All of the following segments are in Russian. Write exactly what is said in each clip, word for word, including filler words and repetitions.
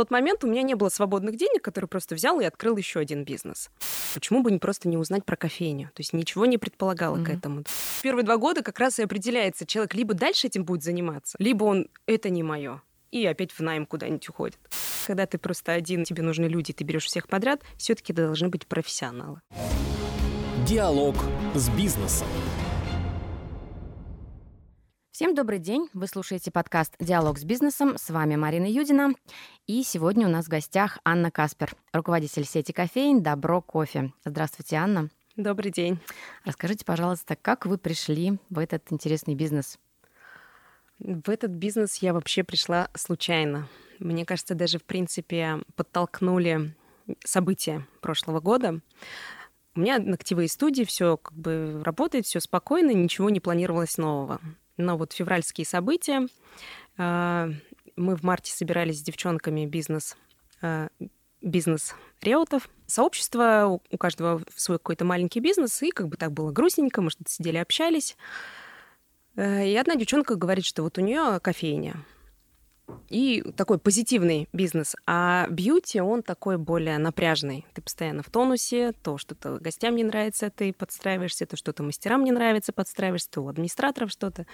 тот момент у меня не было свободных денег, которые просто взял и открыл еще один бизнес. Почему бы не просто не узнать про кофейню? То есть ничего не предполагала mm-hmm. к этому. Первые два года как раз и определяется, человек либо дальше этим будет заниматься, либо он «это не мое», и опять в найм куда-нибудь уходит. Когда ты просто один, тебе нужны люди, ты берешь всех подряд, все-таки должны быть профессионалы. Диалог с бизнесом. Всем добрый день. Вы слушаете подкаст «Диалог с бизнесом». С вами Марина Юдина. И сегодня у нас в гостях Анна Каспер, руководитель сети кофеин «Добро Кофе». Здравствуйте, Анна. Добрый день. Расскажите, пожалуйста, как вы пришли в этот интересный бизнес? В этот бизнес я вообще пришла случайно. Мне кажется, даже, в принципе, подтолкнули события прошлого года. У меня ногтевые студии, все как бы работает, все спокойно, ничего не планировалось нового. Но вот февральские события. Мы в марте собирались с девчонками бизнес, бизнес Реутов. Сообщество, у каждого свой какой-то маленький бизнес, и как бы так было грустненько, мы что-то сидели, общались. И одна девчонка говорит, что вот у нее кофейня. И такой позитивный бизнес. А бьюти, он такой более напряжный. Ты постоянно в тонусе, то что-то гостям не нравится, ты подстраиваешься, то что-то мастерам не нравится, подстраиваешься, то у администраторов что-то.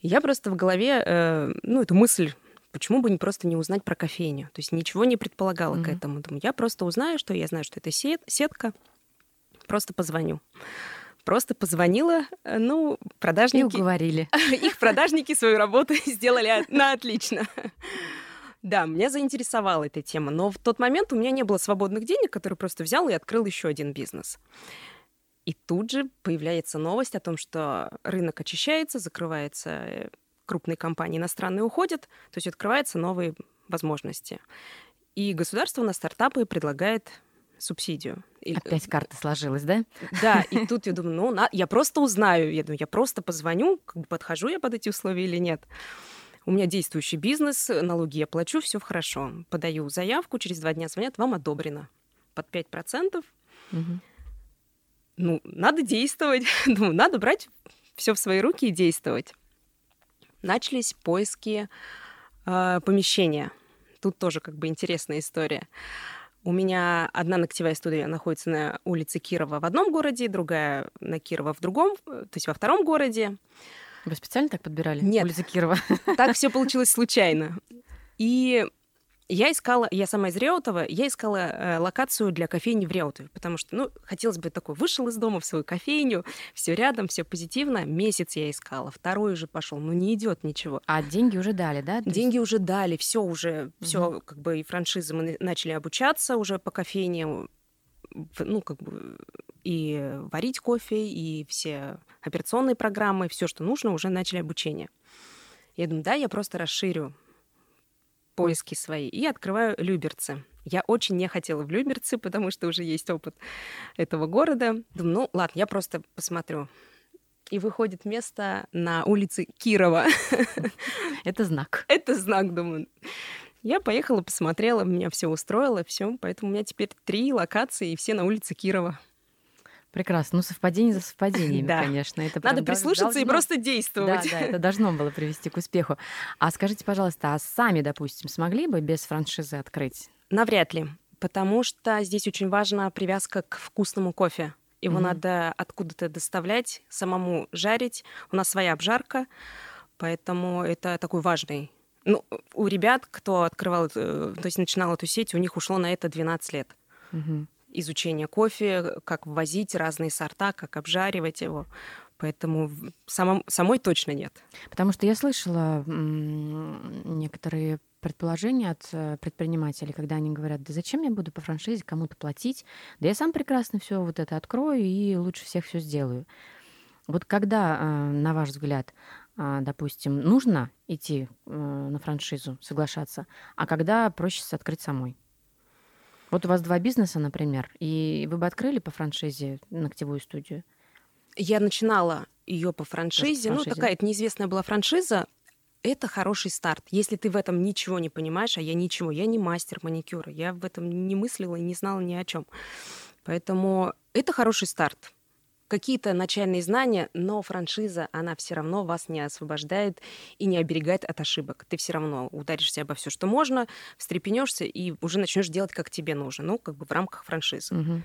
И я просто в голове, э, ну, эту мысль, почему бы не просто не узнать про кофейню. То есть ничего не предполагала mm-hmm. к этому. Думаю, я просто узнаю, что я знаю, что это сет, сетка, просто позвоню. Просто позвонила, ну, продажники... И уговорили. Их продажники свою работу сделали на отлично. Да, меня заинтересовала эта тема. Но в тот момент у меня не было свободных денег, которые просто взял и открыл еще один бизнес. И тут же появляется новость о том, что рынок очищается, закрываются крупные компании, иностранные уходят, то есть открываются новые возможности. И государство на стартапы предлагает... субсидию. Опять и... карта сложилась, да? Да, и тут я думаю, ну, на... я просто узнаю, я думаю, я просто позвоню, подхожу я под эти условия или нет. У меня действующий бизнес, налоги я плачу, все хорошо. Подаю заявку, через два дня звонят, вам одобрено. Под пять процентов. Угу. Ну, надо действовать. Думаю, надо брать все в свои руки и действовать. Начались поиски э, помещения. Тут тоже как бы интересная история. У меня одна ногтевая студия находится на улице Кирова в одном городе, другая на Кирова в другом, то есть во втором городе. Вы специально так подбирали? Нет. Улица Кирова. Так все получилось случайно. И я искала, я сама из Реутова, я искала локацию для кофейни в Реутове, потому что, ну, хотелось бы такой, вышел из дома в свою кофейню, все рядом, все позитивно. Месяц я искала, второй уже пошел, ну не идет ничего. А деньги уже дали, да? То деньги есть... уже дали, все уже, все угу. как бы и франшизы мы начали обучаться уже по кофейне, ну как бы и варить кофе, и все операционные программы, все, что нужно, уже начали обучение. Я думаю, да, я просто расширю поиски свои, и открываю Люберцы. Я очень не хотела в Люберцы, потому что уже есть опыт этого города. Думаю, ну ладно, я просто посмотрю. И выходит место на улице Кирова. Это знак. Это знак, думаю. Я поехала, посмотрела, меня все устроило, все, поэтому у меня теперь три локации, и все на улице Кирова. Прекрасно. Ну, совпадение за совпадениями, да. конечно. Это надо прислушаться должно... и просто действовать. Да, да, это должно было привести к успеху. А скажите, пожалуйста, а сами, допустим, смогли бы без франшизы открыть? Навряд ли, потому что здесь очень важна привязка к вкусному кофе. Его mm-hmm. надо откуда-то доставлять, самому жарить. У нас своя обжарка, поэтому это такой важный. Ну, у ребят, кто открывал, то есть начинал эту сеть, у них ушло на это двенадцать лет. Mm-hmm. Изучение кофе, как ввозить разные сорта, как обжаривать его. Поэтому самом, самой точно нет. Потому что я слышала м- некоторые предположения от предпринимателей, когда они говорят, да зачем я буду по франшизе кому-то платить? Да я сам прекрасно все вот это открою и лучше всех все сделаю. Вот когда, на ваш взгляд, допустим, нужно идти на франшизу, соглашаться, а когда проще открыть самой? Вот у вас два бизнеса, например, и вы бы открыли по франшизе ногтевую студию? Я начинала ее по франшизе. Ну, такая неизвестная была франшиза. Это хороший старт. Если ты в этом ничего не понимаешь, а я ничего, я не мастер маникюра, я в этом не мыслила и не знала ни о чем. Поэтому это хороший старт. какие-то начальные знания, но франшиза, она все равно вас не освобождает и не оберегает от ошибок. Ты все равно ударишься обо все, что можно, встрепенешься и уже начнешь делать, как тебе нужно, ну, как бы в рамках франшизы. Угу.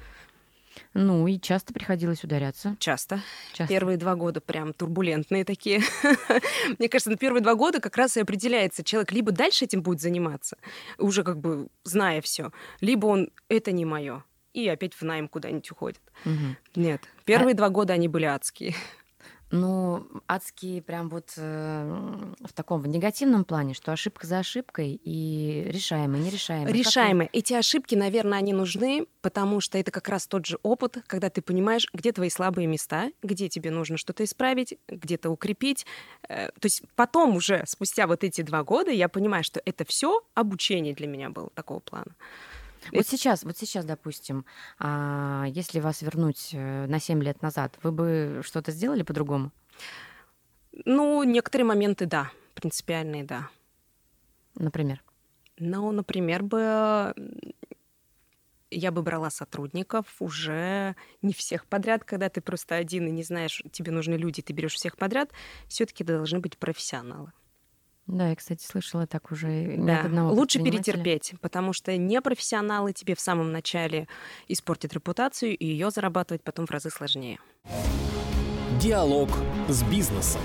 Ну, и часто приходилось ударяться. Часто. часто. Первые два года прям турбулентные такие. Мне кажется, на первые два года как раз и определяется, человек либо дальше этим будет заниматься, уже как бы зная все, либо он «это не мое», и опять в найм куда-нибудь уходит. Угу. Нет, первые а... два года они были адские. Ну, адские прям вот э, в таком в негативном плане, что ошибка за ошибкой и решаемые, нерешаемые. Решаемые. Как-то... Эти ошибки, наверное, они нужны, потому что это как раз тот же опыт, когда ты понимаешь, где твои слабые места, где тебе нужно что-то исправить, где-то укрепить. Э, то есть потом уже, спустя вот эти два года, я понимаю, что это все обучение для меня было такого плана. Вот сейчас, вот сейчас, допустим, если вас вернуть на семь лет назад, вы бы что-то сделали по-другому? Ну, некоторые моменты, да, принципиальные, да. Например? Ну, например, бы... я бы брала сотрудников уже не всех подряд, когда ты просто один и не знаешь, тебе нужны люди, ты берешь всех подряд, все-таки должны быть профессионалы. Да, я, кстати, слышала так уже. Да. Лучше перетерпеть, потому что непрофессионалы тебе в самом начале испортят репутацию, и ее зарабатывать потом в разы сложнее. Диалог с бизнесом.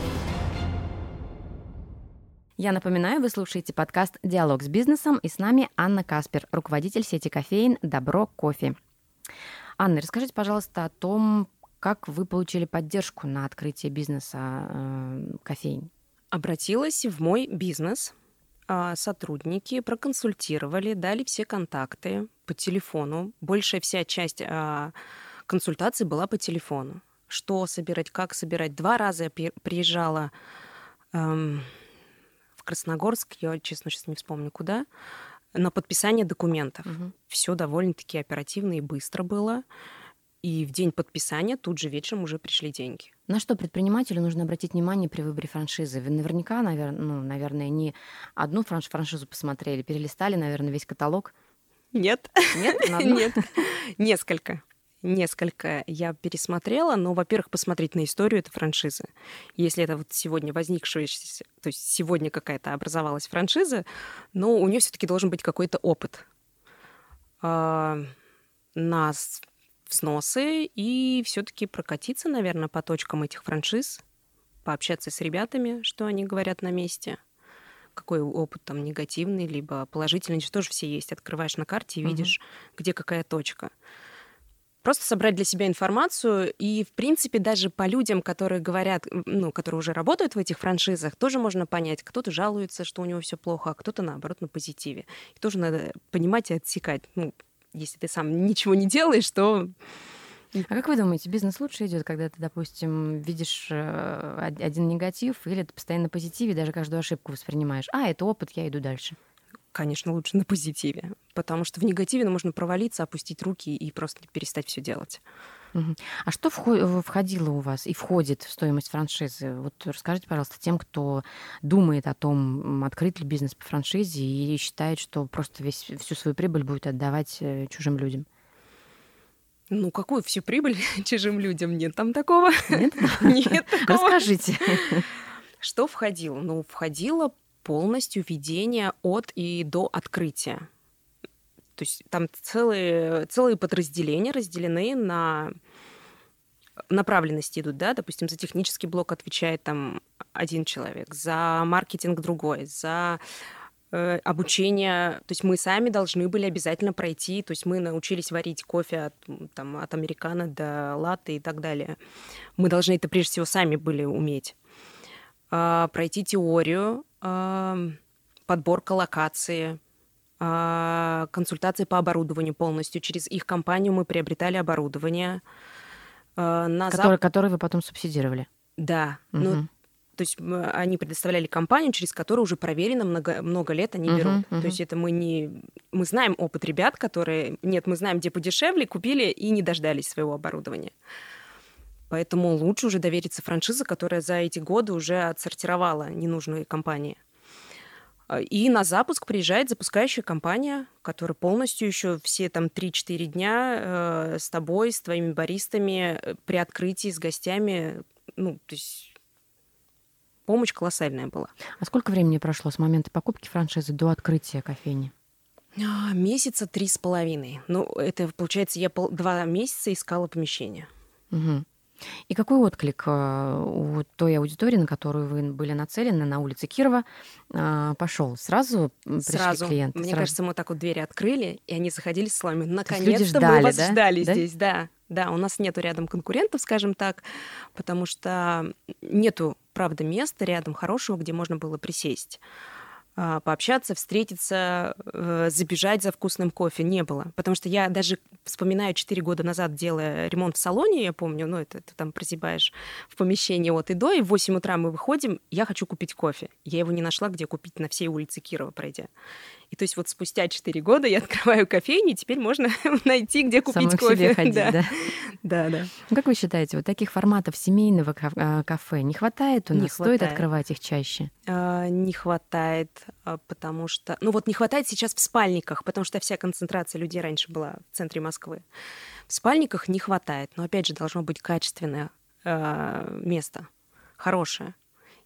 Я напоминаю, вы слушаете подкаст «Диалог с бизнесом», и с нами Анна Каспер, руководитель сети кофеин «Добро Кофе». Анна, расскажите, пожалуйста, о том, как вы получили поддержку на открытие бизнеса кофеин. Обратилась в мой бизнес. Сотрудники проконсультировали, дали все контакты по телефону. Большая вся часть консультаций была по телефону. Что собирать, как собирать. Два раза я приезжала эм, в Красногорск, я, честно, сейчас не вспомню, куда, на подписание документов. Угу. Все довольно-таки оперативно и быстро было. И в день подписания тут же вечером уже пришли деньги. На что предпринимателю нужно обратить внимание при выборе франшизы? Вы наверняка, наверное, ну, наверное, не одну франш- франшизу посмотрели, перелистали, наверное, весь каталог? Нет. Нет? На одну? Нет. Несколько. Несколько я пересмотрела, но, во-первых, посмотреть на историю этой франшизы. Если это вот сегодня возникшая, то есть сегодня какая-то образовалась франшиза, но у нее все-таки должен быть какой-то опыт. Нас... взносы, и все-таки прокатиться, наверное, по точкам этих франшиз, пообщаться с ребятами, что они говорят на месте, какой опыт там негативный, либо положительный, что же все есть. Открываешь на карте и видишь, угу. где какая точка. Просто собрать для себя информацию, и, в принципе, даже по людям, которые говорят, ну, которые уже работают в этих франшизах, тоже можно понять, кто-то жалуется, что у него все плохо, а кто-то, наоборот, на позитиве. И тоже надо понимать и отсекать, ну, если ты сам ничего не делаешь, то... А как вы думаете, бизнес лучше идет, когда ты, допустим, видишь один негатив, или ты постоянно на позитиве, даже каждую ошибку воспринимаешь? А, это опыт, я иду дальше. Конечно, лучше на позитиве, потому что в негативе можно провалиться, опустить руки и просто перестать все делать. Угу. А что входило у вас и входит в стоимость франшизы? Вот расскажите, пожалуйста, тем, кто думает о том, открыть ли бизнес по франшизе и считает, что просто весь, всю свою прибыль будет отдавать чужим людям. Ну, какую всю прибыль чужим людям? Нет там такого. Нет? Нет такого. Расскажите. Что входило? Ну, входило полностью ведение от и до открытия. То есть там целые, целые подразделения разделены на направленности идут, да, допустим, за технический блок отвечает там один человек, за маркетинг другой, за э, обучение, то есть мы сами должны были обязательно пройти, то есть мы научились варить кофе от, там, от американо до латте и так далее. Мы должны это прежде всего сами были уметь. Э, пройти теорию, э, подборка локации, консультации по оборудованию полностью. Через их компанию мы приобретали оборудование. На который, зап... Которое вы потом субсидировали? Да. Угу. Ну, то есть они предоставляли компанию, через которую уже проверено много, много лет они угу, берут. Угу. То есть это мы не... Мы знаем опыт ребят, которые... Нет, мы знаем, где подешевле, купили и не дождались своего оборудования. Поэтому лучше уже довериться франшизе, которая за эти годы уже отсортировала ненужные компании. И на запуск приезжает запускающая компания, которая полностью еще все там три-четыре дня с тобой, с твоими баристами при открытии, с гостями. Ну, то есть помощь колоссальная была. А сколько времени прошло с момента покупки франшизы до открытия кофейни? Месяца три с половиной. Ну, это, получается, я пол... два месяца искала помещение. Угу. И какой отклик у той аудитории, на которую вы были нацелены, на улице Кирова, пошел? Сразу пришли Сразу. клиенты? Мне Сразу. кажется, мы так вот двери открыли, и они заходили с вами. Наконец-то мы вас да? ждали да? здесь. Да? да, у нас нету рядом конкурентов, скажем так, потому что нету, правда, места рядом хорошего, где можно было присесть, пообщаться, встретиться, забежать за вкусным кофе не было. Потому что я даже вспоминаю четыре года назад, делая ремонт в салоне, я помню, ну, это ты там прозябаешь в помещении от и до, и в восемь утра мы выходим, я хочу купить кофе. Я его не нашла, где купить на всей улице Кирова, пройдя. И то есть вот спустя четыре года я открываю кофейню, и теперь можно найти, где купить Самой кофе. Себе ходить, да. Да. да, да. Ну, как вы считаете, вот таких форматов семейного кафе не хватает у нас? Не хватает. Стоит открывать их чаще? А, не хватает, потому что... Ну вот не хватает сейчас в спальниках, потому что вся концентрация людей раньше была в центре Москвы. В спальниках не хватает, но опять же должно быть качественное э, место, хорошее.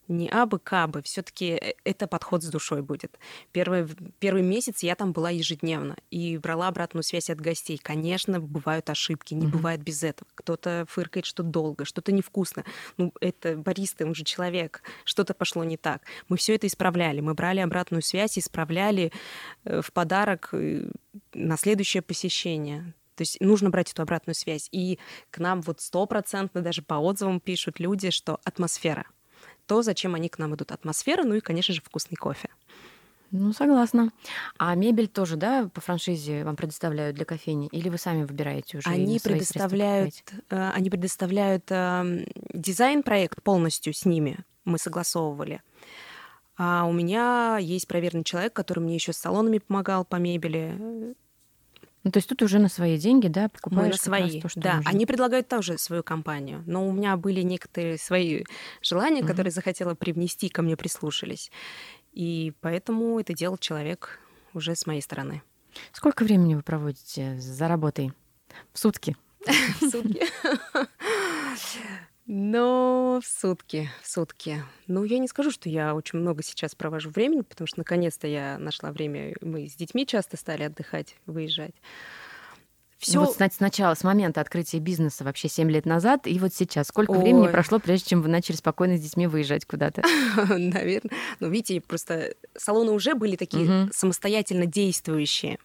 Не абы-кабы, все-таки это подход с душой будет. Первый, первый месяц я там была ежедневно и брала обратную связь от гостей. Конечно, бывают ошибки, не mm-hmm. бывает без этого. Кто-то фыркает, что долго, что-то невкусно. Ну, это бариста, он же человек, что-то пошло не так. Мы все это исправляли, мы брали обратную связь, исправляли в подарок на следующее посещение. То есть нужно брать эту обратную связь. И к нам вот стопроцентно даже по отзывам пишут люди, что атмосфера. То, зачем они к нам идут. Атмосфера, ну и, конечно же, вкусный кофе. Ну, согласна. А мебель тоже, да, по франшизе вам предоставляют для кофейни? Или вы сами выбираете уже? Они предоставляют, они предоставляют э, дизайн-проект полностью с ними. Мы согласовывали. А у меня есть проверенный человек, который мне еще с салонами помогал по мебели. Ну, то есть тут уже на свои деньги, да, покупаешь свои, то, что да. нужно. Они предлагают тоже свою компанию, но у меня были некоторые свои желания, mm-hmm. которые захотела привнести, ко мне прислушались. И поэтому это делал человек уже с моей стороны. Сколько времени вы проводите за работой? В сутки? В сутки? Но в сутки, в сутки. Ну, я не скажу, что я очень много сейчас провожу времени, потому что, наконец-то, я нашла время. Мы с детьми часто стали отдыхать, выезжать. Всё... Ну, вот с начала, с момента открытия бизнеса вообще семь лет назад, и вот сейчас. Сколько Ой. времени прошло, прежде чем вы начали спокойно с детьми выезжать куда-то? Наверное. Ну, видите, просто салоны уже были такие самостоятельно действующие.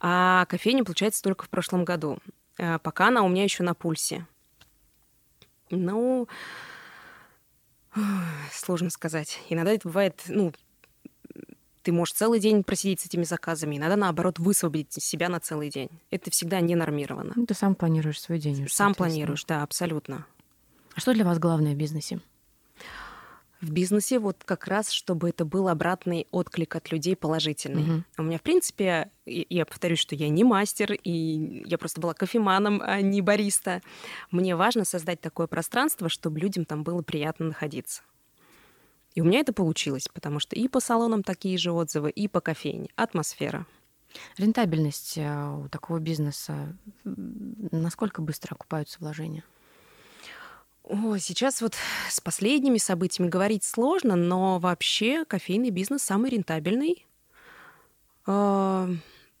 А кофейня, получается, только в прошлом году. Пока она у меня еще на пульсе. Ну, сложно сказать. Иногда это бывает, ну, ты можешь целый день просидеть с этими заказами, иногда, наоборот, высвободить себя на целый день. Это всегда ненормировано. Ну, ты сам планируешь свой день. Сам планируешь, да, абсолютно. А что для вас главное в бизнесе? В бизнесе вот как раз, чтобы это был обратный отклик от людей положительный. Uh-huh. У меня, в принципе, я повторюсь, что я не мастер, и я просто была кофеманом, а не бариста. Мне важно создать такое пространство, чтобы людям там было приятно находиться. И у меня это получилось, потому что и по салонам такие же отзывы, и по кофейне. Атмосфера. Рентабельность у такого бизнеса. Насколько быстро окупаются вложения? О, сейчас вот с последними событиями говорить сложно, но вообще кофейный бизнес самый рентабельный. Но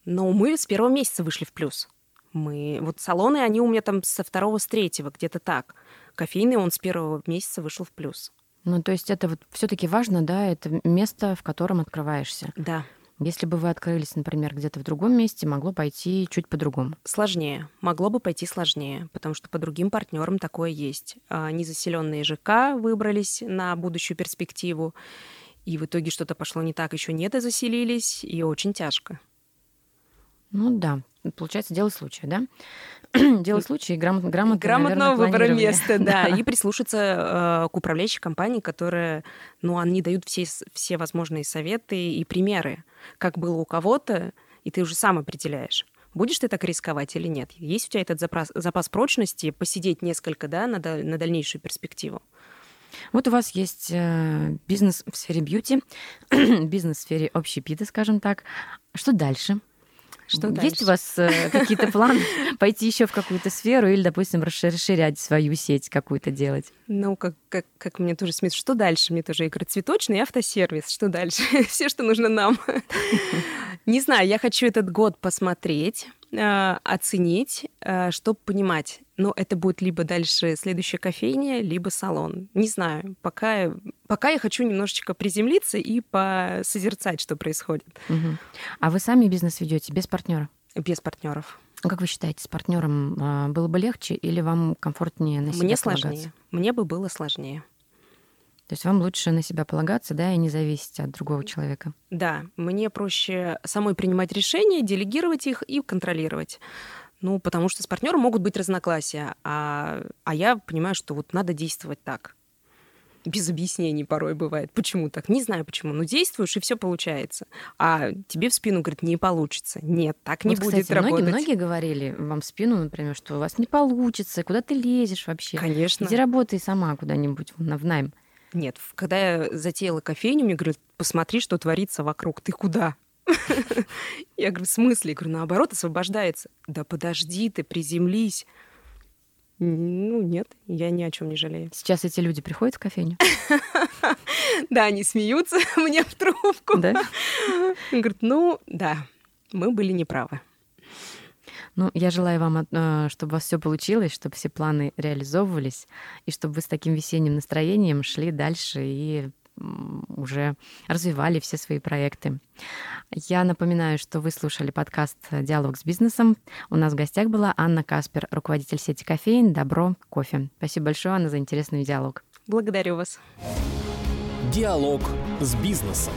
мы с первого месяца вышли в плюс. Мы, вот салоны, они у меня там со второго, с третьего, где-то так. Кофейный, он с первого месяца вышел в плюс. Ну, то есть это вот все-таки важно, да, это место, в котором открываешься. Да. Если бы вы открылись, например, где-то в другом месте, могло пойти чуть по-другому. Сложнее. Могло бы пойти сложнее, потому что по другим партнерам такое есть. Незаселенные ЖК выбрались на будущую перспективу, и в итоге что-то пошло не так, еще не дозаселились, и очень тяжко. Ну да. Получается, дело случая, да? Дело случая и грамот, грамотно, грамотного выбора места, да. И прислушаться э, к управляющей компании, которые, ну, они дают все, все возможные советы и примеры, как было у кого-то, и ты уже сам определяешь, будешь ты так рисковать или нет. Есть у тебя этот запас, запас прочности, посидеть несколько, да, на, на дальнейшую перспективу. Вот у вас есть бизнес в сфере бьюти, бизнес в сфере общепита, скажем так. Что дальше? Что Есть дальше? У вас какие-то планы пойти еще в какую-то сферу или, допустим, расширять свою сеть какую-то делать? Ну, как, как, как мне тоже смешно. Что дальше? Мне тоже игры цветочный и автосервис. Что дальше? Все, что нужно нам. Не знаю, я хочу этот год посмотреть, оценить, чтобы понимать. Но это будет либо дальше следующая кофейня, либо салон. Не знаю. Пока, пока я хочу немножечко приземлиться и посозерцать, что происходит. Угу. А вы сами бизнес ведете без партнера? Без партнеров. Как вы считаете, с партнером было бы легче или вам комфортнее на себя Мне полагаться? Сложнее. Мне бы было сложнее. То есть вам лучше на себя полагаться, да, и не зависеть от другого человека? Да. Мне проще самой принимать решения, делегировать их и контролировать. Ну, потому что с партнером могут быть разногласия, а, а я понимаю, что вот надо действовать так. Без объяснений порой бывает. Почему так? Не знаю почему. Но действуешь, и все получается. А тебе в спину говорят, не получится. Нет, так не вот, будет кстати, работать. Многие, многие говорили вам в спину, например, что у вас не получится, куда ты лезешь вообще? Конечно. Иди работай сама куда-нибудь в найм. Нет, когда я затеяла кофейню, мне говорят, посмотри, что творится вокруг. Ты куда? Я говорю, в смысле? Я говорю, наоборот, освобождается. Да подожди ты, приземлись. Ну, нет, я ни о чем не жалею. Сейчас эти люди приходят в кофейню? Да, они смеются мне в трубку. Да? Говорят, ну, да, мы были неправы. Ну, я желаю вам, чтобы у вас все получилось, чтобы все планы реализовывались, и чтобы вы с таким весенним настроением шли дальше и уже развивали все свои проекты. Я напоминаю, что вы слушали подкаст «Диалог с бизнесом». У нас в гостях была Анна Каспер, руководитель сети кофеин «Добро Кофе». Спасибо большое, Анна, за интересный диалог. Благодарю вас. Диалог с бизнесом.